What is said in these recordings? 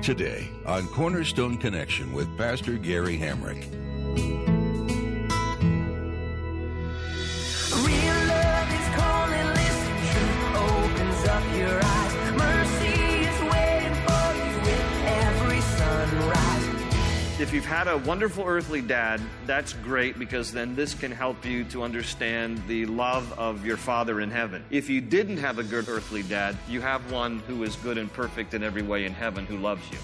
Today on Cornerstone Connection with Pastor Gary Hamrick. Real love is calling, listen, truth opens up your eyes. Mercy is waiting for you with every sunrise. If you've had a wonderful earthly dad, that's great, because then this can help you to understand the love of your Father in heaven. If you didn't have a good earthly dad, you have one who is good and perfect in every way in heaven who loves you.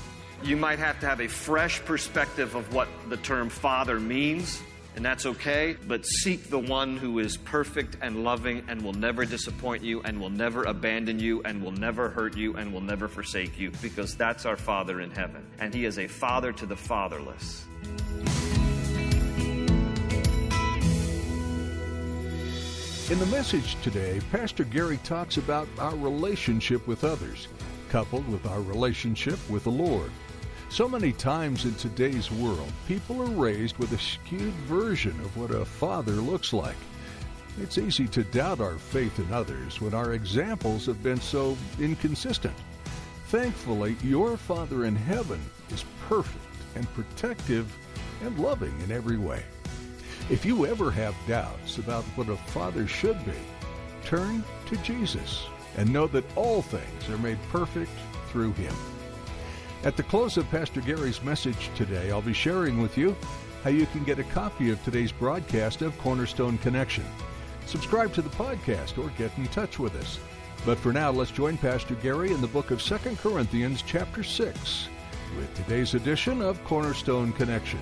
You might have to have a fresh perspective of what the term Father means, and that's okay, but seek the one who is perfect and loving and will never disappoint you and will never abandon you and will never hurt you and will never forsake you, because that's our Father in heaven, and He is a Father to the fatherless. In the message today, Pastor Gary talks about our relationship with others, coupled with our relationship with the Lord. So many times in today's world, people are raised with a skewed version of what a father looks like. It's easy to doubt our faith in others when our examples have been so inconsistent. Thankfully, your Father in heaven is perfect and protective and loving in every way. If you ever have doubts about what a father should be, turn to Jesus and know that all things are made perfect through Him. At the close of Pastor Gary's message today, I'll be sharing with you how you can get a copy of today's broadcast of Cornerstone Connection. Subscribe to the podcast or get in touch with us. But for now, let's join Pastor Gary in the book of 2 Corinthians chapter 6 with today's edition of Cornerstone Connection.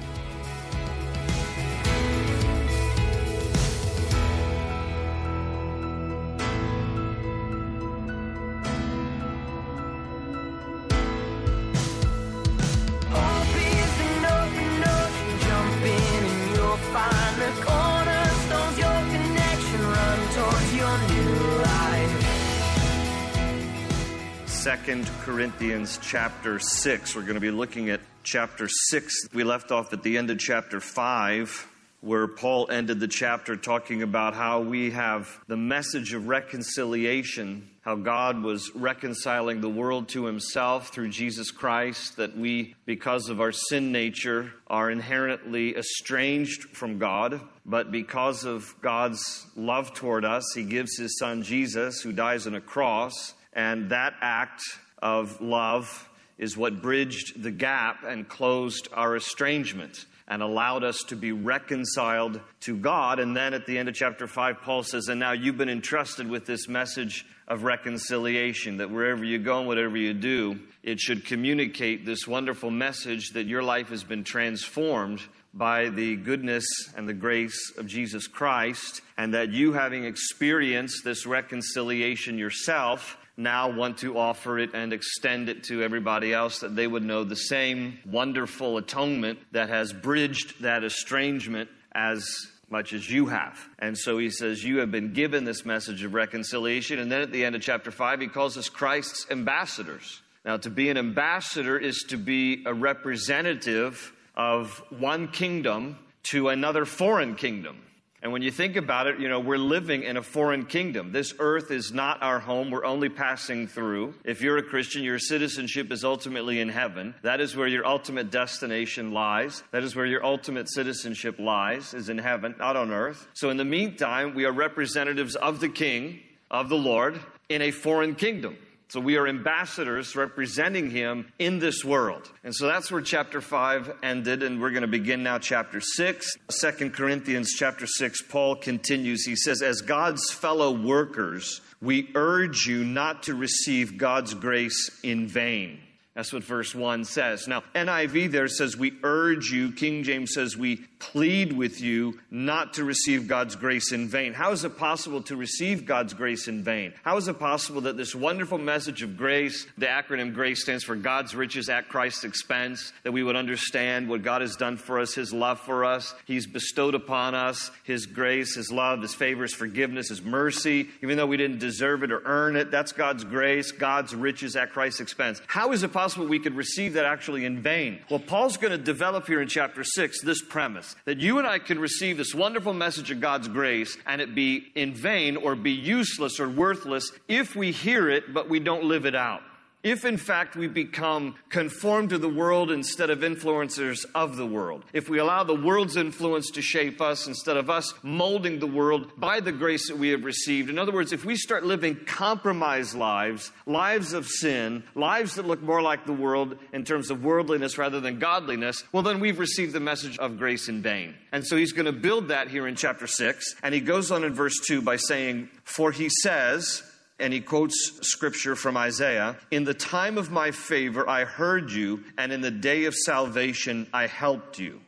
Corinthians chapter 6. We're going to be looking at chapter 6. We left off at the end of chapter 5, where Paul ended the chapter talking about how we have the message of reconciliation, how God was reconciling the world to Himself through Jesus Christ, that we, because of our sin nature, are inherently estranged from God. But because of God's love toward us, He gives His Son Jesus, who dies on a cross, and that act of love is what bridged the gap and closed our estrangement and allowed us to be reconciled to God. And then at the end of chapter 5, Paul says, and now you've been entrusted with this message of reconciliation, that wherever you go and whatever you do, it should communicate this wonderful message that your life has been transformed by the goodness and the grace of Jesus Christ, and that you, having experienced this reconciliation yourself, now want to offer it and extend it to everybody else, that they would know the same wonderful atonement that has bridged that estrangement as much as you have. And so he says, you have been given this message of reconciliation. And then at the end of chapter 5, he calls us Christ's ambassadors. Now, to be an ambassador is to be a representative of one kingdom to another foreign kingdom. And when you think about it, we're living in a foreign kingdom. This earth is not our home. We're only passing through. If you're a Christian, your citizenship is ultimately in heaven. That is where your ultimate destination lies. That is where your ultimate citizenship lies, is in heaven, not on earth. So in the meantime, we are representatives of the King, of the Lord, in a foreign kingdom. So we are ambassadors representing Him in this world. And so that's where chapter 5 ended, and we're going to begin now chapter 6. 2 Corinthians chapter 6, Paul continues. He says, as God's fellow workers, we urge you not to receive God's grace in vain. That's what verse 1 says. Now, NIV there says, we urge you. King James says, we plead with you not to receive God's grace in vain. How is it possible to receive God's grace in vain? How is it possible that this wonderful message of grace, the acronym GRACE stands for God's riches at Christ's expense, that we would understand what God has done for us, His love for us, He's bestowed upon us, His grace, His love, His favor, His forgiveness, His mercy, even though we didn't deserve it or earn it. That's God's grace, God's riches at Christ's expense. How is it possible we could receive that actually in vain? Well, Paul's going to develop here in chapter 6 this premise, that you and I could receive this wonderful message of God's grace and it be in vain or be useless or worthless if we hear it but we don't live it out. If, in fact, we become conformed to the world instead of influencers of the world, if we allow the world's influence to shape us instead of us molding the world by the grace that we have received. In other words, if we start living compromised lives, lives of sin, lives that look more like the world in terms of worldliness rather than godliness, well, then we've received the message of grace in vain. And so he's going to build that here in chapter 6. And he goes on in verse 2 by saying, for he says... And he quotes scripture from Isaiah, in the time of my favor I heard you, and in the day of salvation I helped you.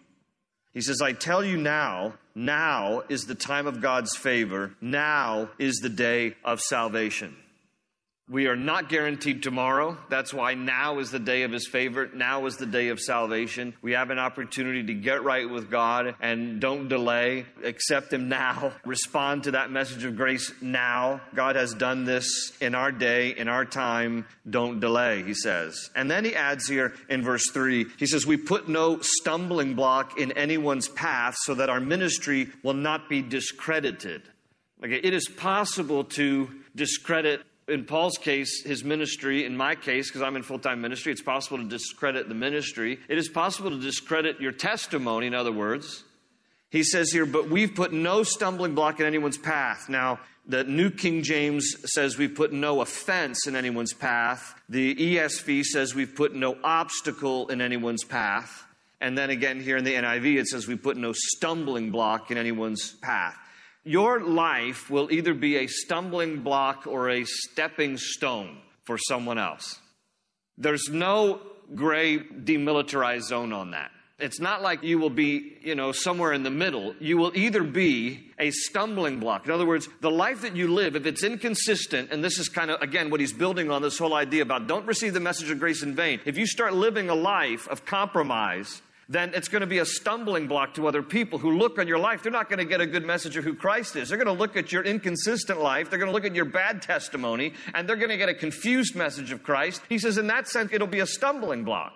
He says, I tell you now is the time of God's favor, now is the day of salvation. We are not guaranteed tomorrow. That's why now is the day of His favor. Now is the day of salvation. We have an opportunity to get right with God and don't delay. Accept Him now. Respond to that message of grace now. God has done this in our day, in our time. Don't delay, he says. And then he adds here in verse 3, he says, we put no stumbling block in anyone's path so that our ministry will not be discredited. Okay, it is possible to discredit, in Paul's case, his ministry. In my case, because I'm in full-time ministry, it's possible to discredit the ministry. It is possible to discredit your testimony, in other words. He says here, but we've put no stumbling block in anyone's path. Now, the New King James says we've put no offense in anyone's path. The ESV says we've put no obstacle in anyone's path. And then again here in the NIV, it says we put no stumbling block in anyone's path. Your life will either be a stumbling block or a stepping stone for someone else. There's no gray demilitarized zone on that. It's not like you will be, somewhere in the middle. You will either be a stumbling block. In other words, the life that you live, if it's inconsistent, and this is kind of, again, what he's building on this whole idea about don't receive the message of grace in vain. If you start living a life of compromise, then it's going to be a stumbling block to other people who look on your life. They're not going to get a good message of who Christ is. They're going to look at your inconsistent life. They're going to look at your bad testimony, and they're going to get a confused message of Christ. He says, in that sense, it'll be a stumbling block.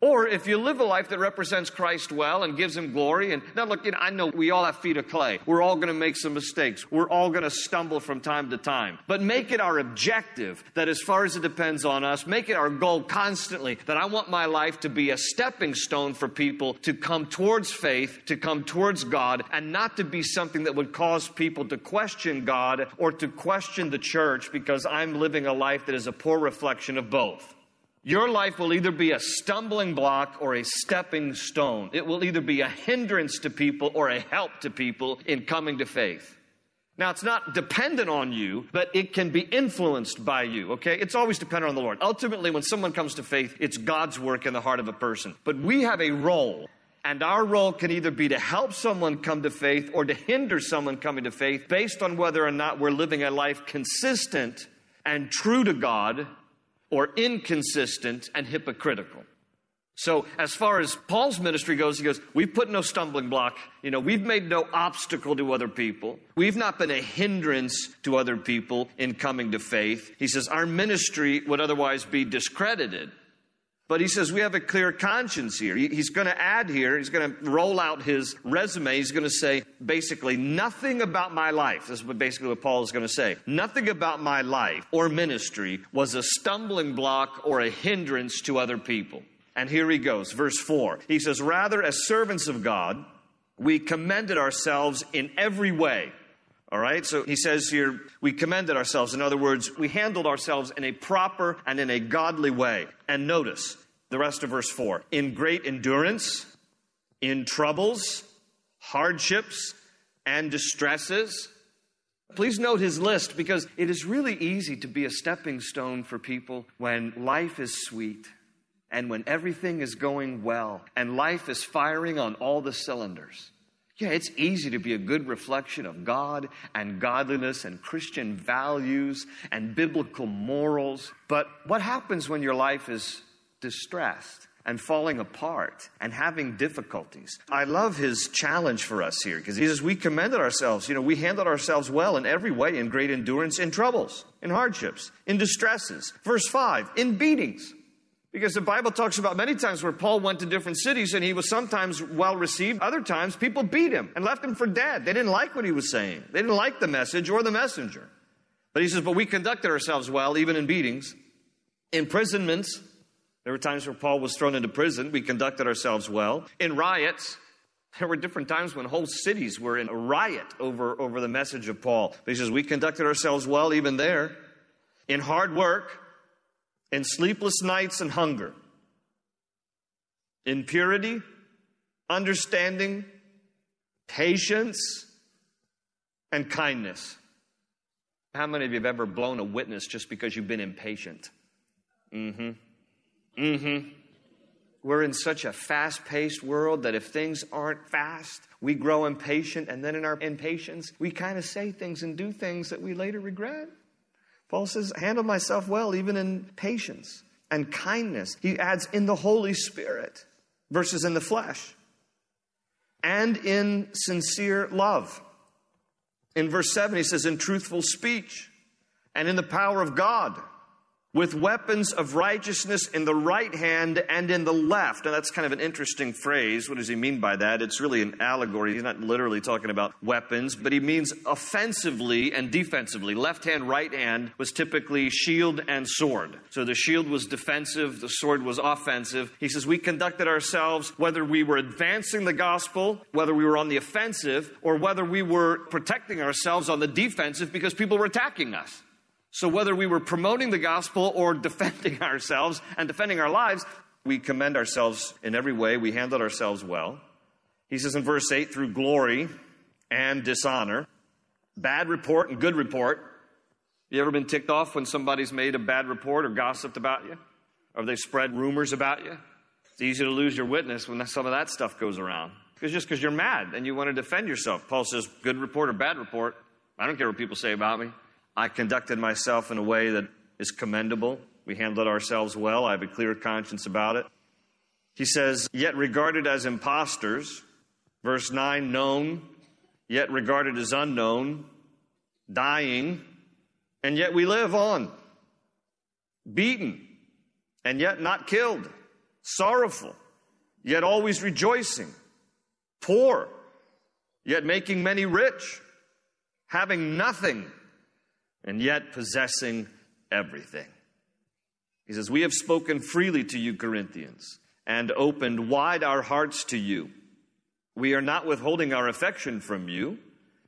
Or if you live a life that represents Christ well and gives Him glory, and now look, I know we all have feet of clay. We're all going to make some mistakes. We're all going to stumble from time to time. But make it our objective that as far as it depends on us, make it our goal constantly that I want my life to be a stepping stone for people to come towards faith, to come towards God, and not to be something that would cause people to question God or to question the church because I'm living a life that is a poor reflection of both. Your life will either be a stumbling block or a stepping stone. It will either be a hindrance to people or a help to people in coming to faith. Now, it's not dependent on you, but it can be influenced by you, okay? It's always dependent on the Lord. Ultimately, when someone comes to faith, it's God's work in the heart of a person. But we have a role, and our role can either be to help someone come to faith or to hinder someone coming to faith based on whether or not we're living a life consistent and true to God, or inconsistent and hypocritical. So as far as Paul's ministry goes, he goes, we've put no stumbling block. We've made no obstacle to other people. We've not been a hindrance to other people in coming to faith. He says our ministry would otherwise be discredited. But he says we have a clear conscience here. He's going to add here, he's going to roll out his resume. He's going to say basically nothing about my life. This is basically what Paul is going to say. Nothing about my life or ministry was a stumbling block or a hindrance to other people. And here he goes, verse 4. He says, rather as servants of God, we commended ourselves in every way. All right, so he says here, we commended ourselves. In other words, we handled ourselves in a proper and in a godly way. And notice the rest of verse 4. In great endurance, in troubles, hardships, and distresses. Please note his list because it is really easy to be a stepping stone for people when life is sweet and when everything is going well and life is firing on all the cylinders, yeah, it's easy to be a good reflection of God and godliness and Christian values and biblical morals. But what happens when your life is distressed and falling apart and having difficulties? I love his challenge for us here, because he says, we commended ourselves. You know, we handled ourselves well in every way, in great endurance, in troubles, in hardships, in distresses. Verse 5, in beatings. Because the Bible talks about many times where Paul went to different cities and he was sometimes well-received. Other times, people beat him and left him for dead. They didn't like what he was saying. They didn't like the message or the messenger. But he says, but we conducted ourselves well, even in beatings, imprisonments. There were times where Paul was thrown into prison. We conducted ourselves well. In riots, there were different times when whole cities were in a riot over the message of Paul. But he says, we conducted ourselves well, even there. In hard work. In sleepless nights and hunger, in purity, understanding, patience, and kindness. How many of you have ever blown a witness just because you've been impatient? We're in such a fast-paced world that if things aren't fast, we grow impatient, and then in our impatience, we kind of say things and do things that we later regret. Paul says, handle myself well, even in patience and kindness. He adds, in the Holy Spirit versus in the flesh, and in sincere love. In verse 7, he says, in truthful speech and in the power of God, with weapons of righteousness in the right hand and in the left. Now, that's kind of an interesting phrase. What does he mean by that? It's really an allegory. He's not literally talking about weapons, but he means offensively and defensively. Left hand, right hand was typically shield and sword. So the shield was defensive, the sword was offensive. He says, we conducted ourselves, whether we were advancing the gospel, whether we were on the offensive, or whether we were protecting ourselves on the defensive because people were attacking us. So whether we were promoting the gospel or defending ourselves and defending our lives, we commend ourselves in every way. We handled ourselves well. He says in verse 8, through glory and dishonor, bad report and good report. You ever been ticked off when somebody's made a bad report or gossiped about you? Or they've spread rumors about you? It's easy to lose your witness when some of that stuff goes around. Because you're mad and you want to defend yourself. Paul says, good report or bad report, I don't care what people say about me. I conducted myself in a way that is commendable. We handled ourselves well. I have a clear conscience about it. He says, yet regarded as impostors, verse 9, known, yet regarded as unknown, dying, and yet we live on, beaten, and yet not killed, sorrowful, yet always rejoicing, poor, yet making many rich, having nothing, and yet possessing everything. He says, we have spoken freely to you, Corinthians, and opened wide our hearts to you. We are not withholding our affection from you,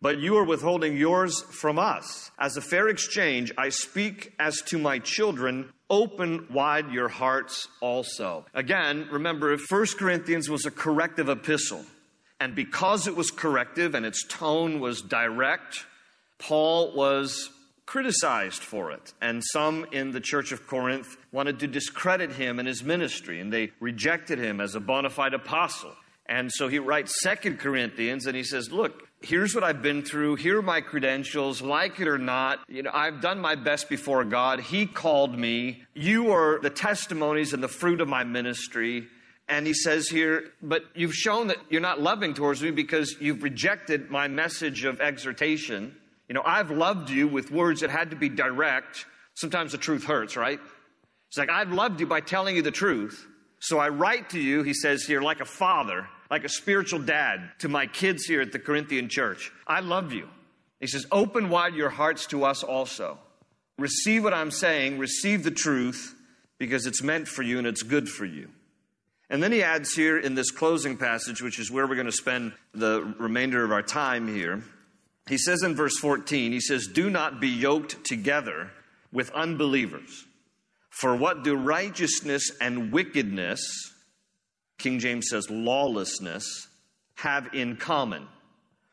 but you are withholding yours from us. As a fair exchange, I speak as to my children. Open wide your hearts also. Again, remember, 1 Corinthians was a corrective epistle. And because it was corrective and its tone was direct, Paul was criticized for it. And some in the church of Corinth wanted to discredit him and his ministry, and they rejected him as a bona fide apostle. And so he writes 2 Corinthians, and he says, look, here's what I've been through. Here are my credentials. Like it or not, you know, I've done my best before God. He called me. You are the testimonies and the fruit of my ministry. And he says here, but you've shown that you're not loving towards me because you've rejected my message of exhortation. You know, I've loved you with words that had to be direct. Sometimes the truth hurts, right? It's like, I've loved you by telling you the truth. So I write to you, he says here, like a father, like a spiritual dad to my kids here at the Corinthian church. I love you. He says, open wide your hearts to us also. Receive what I'm saying. Receive the truth, because it's meant for you and it's good for you. And then he adds here in this closing passage, which is where we're going to spend the remainder of our time here. He says in verse 14, he says, do not be yoked together with unbelievers. For what do righteousness and wickedness, King James says lawlessness, have in common?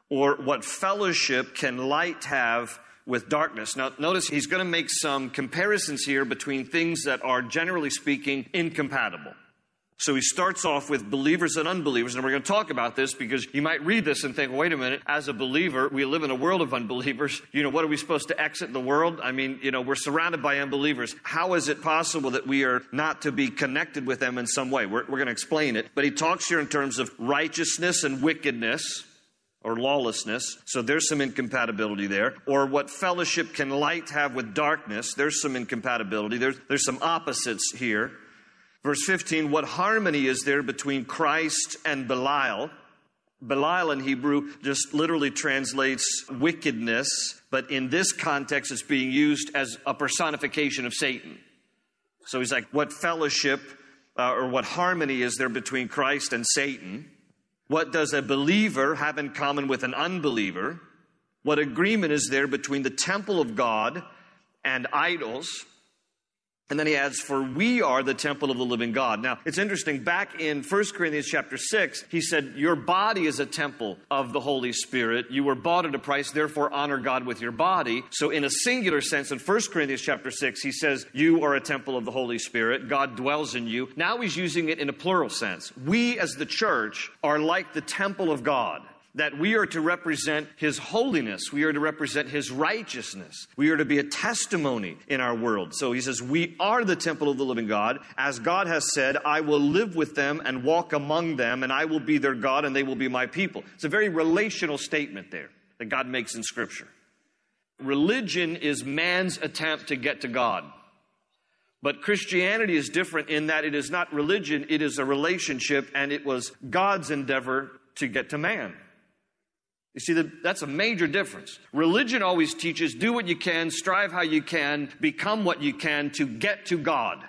Or what fellowship can light have with darkness. Now, notice he's going to make some comparisons here between things that are, generally speaking, incompatible. So he starts off with believers and unbelievers, and we're going to talk about this because you might read this and think, wait a minute, as a believer, we live in a world of unbelievers. You know, what are we supposed to exit the world? I mean, you know, we're surrounded by unbelievers. How is it possible that we are not to be connected with them in some way? We're going to explain it. But he talks here in terms of righteousness and wickedness or lawlessness. So there's some incompatibility there. Or what fellowship can light have with darkness? There's some incompatibility. There's some opposites here. Verse 15, what harmony is there between Christ and Belial? Belial in Hebrew just literally translates wickedness, but in this context it's being used as a personification of Satan. So he's like, what fellowship or what harmony is there between Christ and Satan? What does a believer have in common with an unbeliever? What agreement is there between the temple of God and idols? And then he adds, for we are the temple of the living God. Now, it's interesting. Back in 1 Corinthians chapter 6, he said, your body is a temple of the Holy Spirit. You were bought at a price, therefore honor God with your body. So in a singular sense, in 1 Corinthians chapter 6, he says, you are a temple of the Holy Spirit. God dwells in you. Now he's using it in a plural sense. We as the church are like the temple of God, that we are to represent his holiness. We are to represent his righteousness. We are to be a testimony in our world. So he says, we are the temple of the living God. As God has said, I will live with them and walk among them, and I will be their God, and they will be my people. It's a very relational statement there that God makes in Scripture. Religion is man's attempt to get to God. But Christianity is different in that it is not religion, it is a relationship, and it was God's endeavor to get to man. You see, that's a major difference. Religion always teaches, do what you can, strive how you can, become what you can to get to God.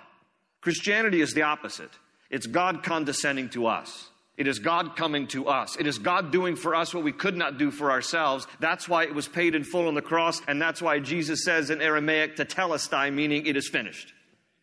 Christianity is the opposite. It's God condescending to us. It is God coming to us. It is God doing for us what we could not do for ourselves. That's why it was paid in full on the cross, and that's why Jesus says in Aramaic, tetelestai, meaning it is finished.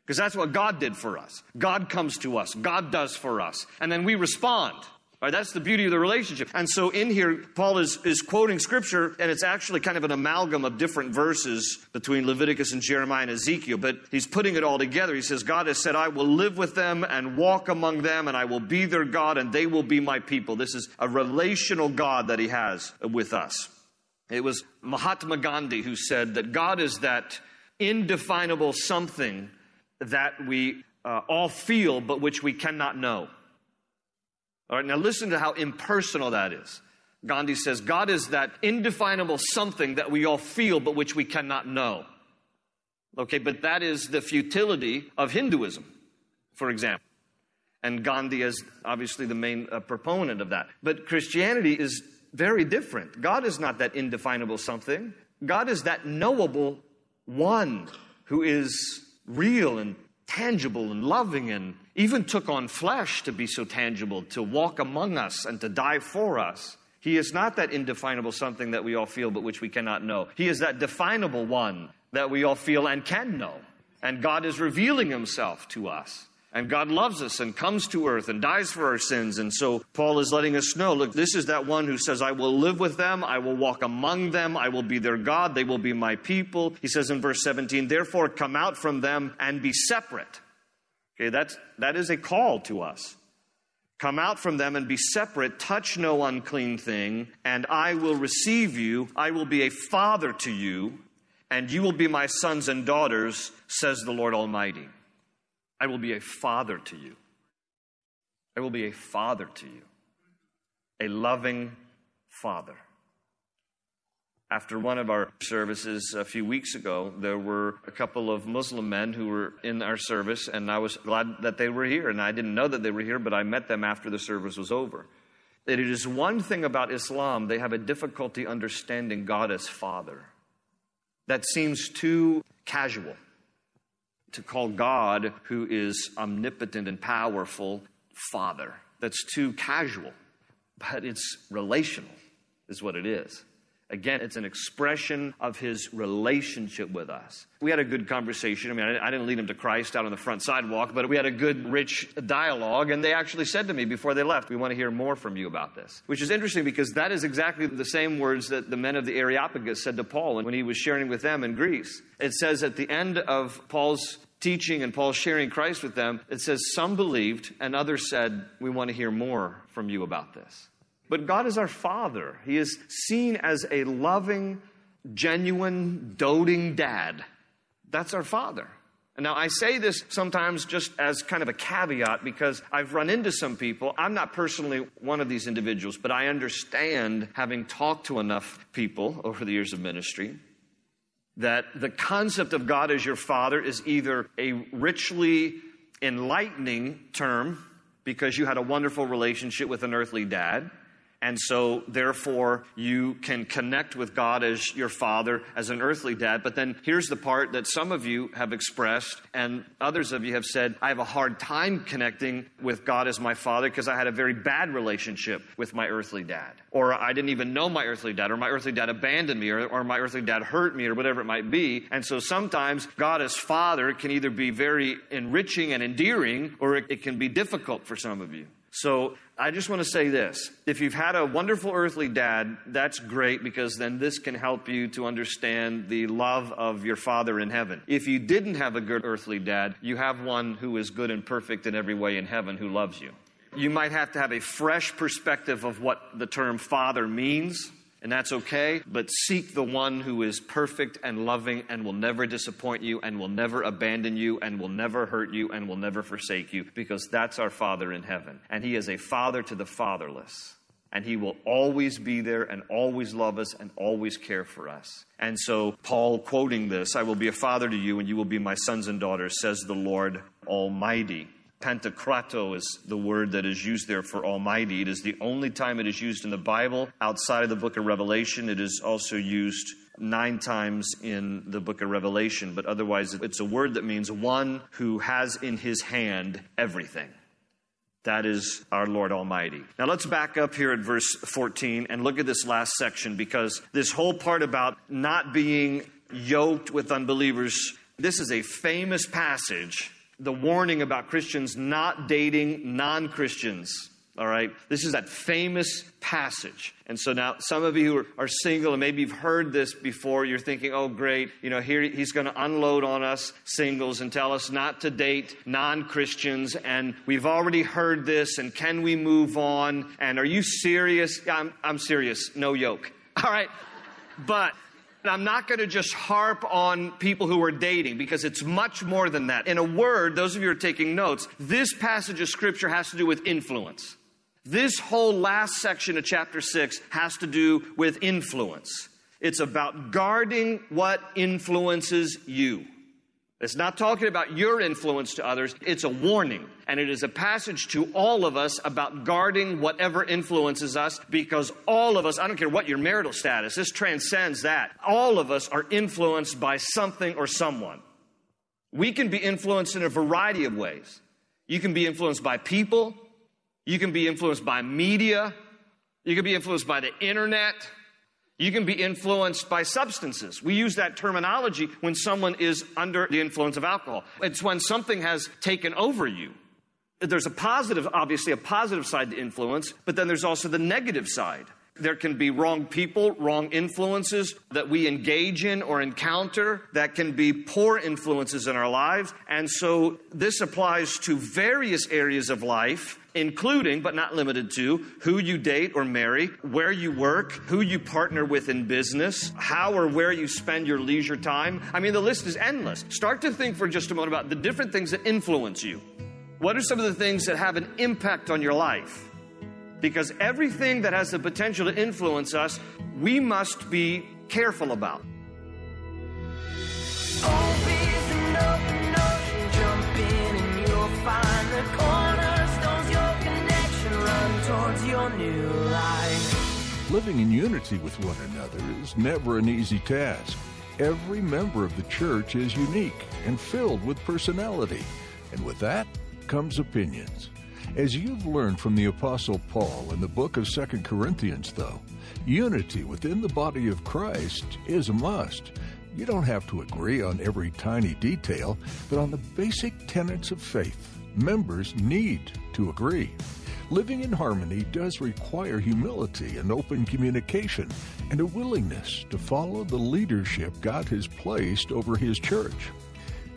Because that's what God did for us. God comes to us. God does for us. And then we respond. All right, that's the beauty of the relationship. And so in here, Paul is quoting Scripture, and it's actually kind of an amalgam of different verses between Leviticus and Jeremiah and Ezekiel, but he's putting it all together. He says, God has said, I will live with them and walk among them, and I will be their God, and they will be my people. This is a relational God that he has with us. It was Mahatma Gandhi who said that God is that indefinable something that we all feel, but which we cannot know. All right, now listen to how impersonal that is. Gandhi says, God is that indefinable something that we all feel, but which we cannot know. Okay, but that is the futility of Hinduism, for example. And Gandhi is obviously the main proponent of that. But Christianity is very different. God is not that indefinable something. God is that knowable one who is real and tangible and loving and even took on flesh to be so tangible, to walk among us and to die for us. He is not that indefinable something that we all feel but which we cannot know. He is that definable one that we all feel and can know. And God is revealing himself to us. And God loves us and comes to earth and dies for our sins. And so Paul is letting us know, look, this is that one who says, I will live with them, I will walk among them, I will be their God, they will be my people. He says in verse 17, therefore come out from them and be separate. Okay, that is a call to us. Come out from them and be separate, touch no unclean thing, and I will receive you, I will be a father to you, and you will be my sons and daughters, says the Lord Almighty. I will be a father to you. I will be a father to you. A loving father. After one of our services a few weeks ago, there were a couple of Muslim men who were in our service, and I was glad that they were here. And I didn't know that they were here, but I met them after the service was over. It is one thing about Islam, they have a difficulty understanding God as Father. That seems too casual to call God, who is omnipotent and powerful, Father. That's too casual, but it's relational, is what it is. Again, it's an expression of his relationship with us. We had a good conversation. I mean, I didn't lead him to Christ out on the front sidewalk, but we had a good, rich dialogue. And they actually said to me before they left, we want to hear more from you about this. Which is interesting because that is exactly the same words that the men of the Areopagus said to Paul when he was sharing with them in Greece. It says at the end of Paul's teaching and Paul sharing Christ with them, it says, some believed and others said, we want to hear more from you about this. But God is our Father. He is seen as a loving, genuine, doting dad. That's our Father. And now I say this sometimes just as kind of a caveat because I've run into some people. I'm not personally one of these individuals, but I understand, having talked to enough people over the years of ministry, that the concept of God as your Father is either a richly enlightening term because you had a wonderful relationship with an earthly dad, and so, therefore, you can connect with God as your Father, as an earthly dad. But then here's the part that some of you have expressed, and others of you have said, I have a hard time connecting with God as my Father because I had a very bad relationship with my earthly dad. Or I didn't even know my earthly dad, or my earthly dad abandoned me, or my earthly dad hurt me, or whatever it might be. And so sometimes God as Father can either be very enriching and endearing, or it can be difficult for some of you. So I just want to say this. If you've had a wonderful earthly dad, that's great, because then this can help you to understand the love of your Father in heaven. If you didn't have a good earthly dad, you have one who is good and perfect in every way in heaven who loves you. You might have to have a fresh perspective of what the term Father means, and that's okay, but seek the one who is perfect and loving and will never disappoint you and will never abandon you and will never hurt you and will never forsake you, because that's our Father in heaven. And he is a father to the fatherless. And he will always be there and always love us and always care for us. And so Paul, quoting this, I will be a father to you and you will be my sons and daughters, says the Lord Almighty. Pantokrator is the word that is used there for Almighty. It is the only time it is used in the Bible outside of the book of Revelation. It is also used 9 times in the book of Revelation, but otherwise it's a word that means one who has in his hand everything. That is our Lord Almighty. Now let's back up here at verse 14 and look at this last section, because this whole part about not being yoked with unbelievers, this is a famous passage. The warning about Christians not dating non-Christians, all right? This is that famous passage. And so now some of you who are single and maybe you've heard this before, you're thinking, oh, great, you know, here he's going to unload on us singles and tell us not to date non-Christians, and we've already heard this, and can we move on? And are you serious? I'm serious. No yoke. All right? But I'm not going to just harp on people who are dating, because it's much more than that. In a word, those of you who are taking notes, this passage of Scripture has to do with influence. This whole last section of chapter 6 has to do with influence. It's about guarding what influences you. It's not talking about your influence to others. It's a warning. And it is a passage to all of us about guarding whatever influences us, because all of us, I don't care what your marital status, this transcends that. All of us are influenced by something or someone. We can be influenced in a variety of ways. You can be influenced by people. You can be influenced by media. You can be influenced by the internet. You can be influenced by substances. We use that terminology when someone is under the influence of alcohol. It's when something has taken over you. There's a positive, obviously, a positive side to influence, but then there's also the negative side. There can be wrong people, wrong influences that we engage in or encounter that can be poor influences in our lives. And so this applies to various areas of life, including, but not limited to, who you date or marry, where you work, who you partner with in business, how or where you spend your leisure time. I mean, the list is endless. Start to think for just a moment about the different things that influence you. What are some of the things that have an impact on your life? Because everything that has the potential to influence us, we must be careful about. Living in unity with one another is never an easy task. Every member of the church is unique and filled with personality, and with that comes opinions. As you've learned from the Apostle Paul in the book of 2 Corinthians, though, unity within the body of Christ is a must. You don't have to agree on every tiny detail, but on the basic tenets of faith, members need to agree. Living in harmony does require humility and open communication and a willingness to follow the leadership God has placed over His church.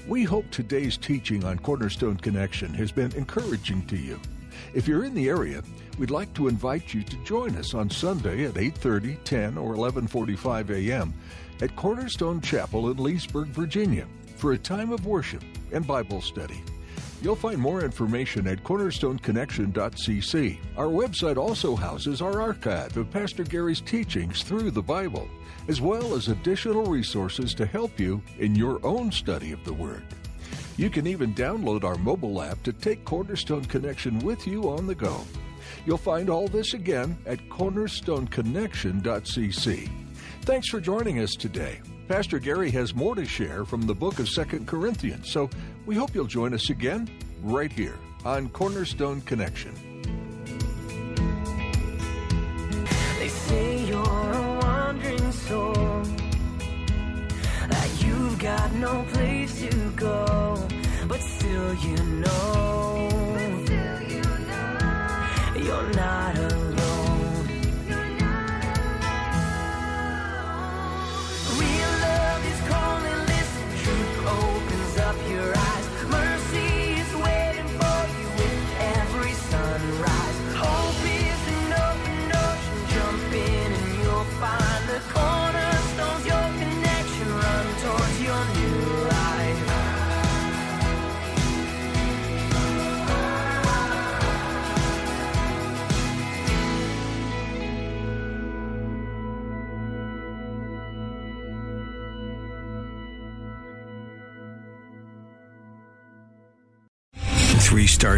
We hope today's teaching on Cornerstone Connection has been encouraging to you. If you're in the area, we'd like to invite you to join us on Sunday at 8:30, 10, or 11:45 a.m. at Cornerstone Chapel in Leesburg, Virginia, for a time of worship and Bible study. You'll find more information at CornerstoneConnection.cc. Our website also houses our archive of Pastor Gary's teachings through the Bible, as well as additional resources to help you in your own study of the Word. You can even download our mobile app to take Cornerstone Connection with you on the go. You'll find all this again at CornerstoneConnection.cc. Thanks for joining us today. Pastor Gary has more to share from the book of 2 Corinthians, so we hope you'll join us again right here on Cornerstone Connection. They say you're a wandering soul, that you've got no place to go, but still you know, you're not alone. Three-star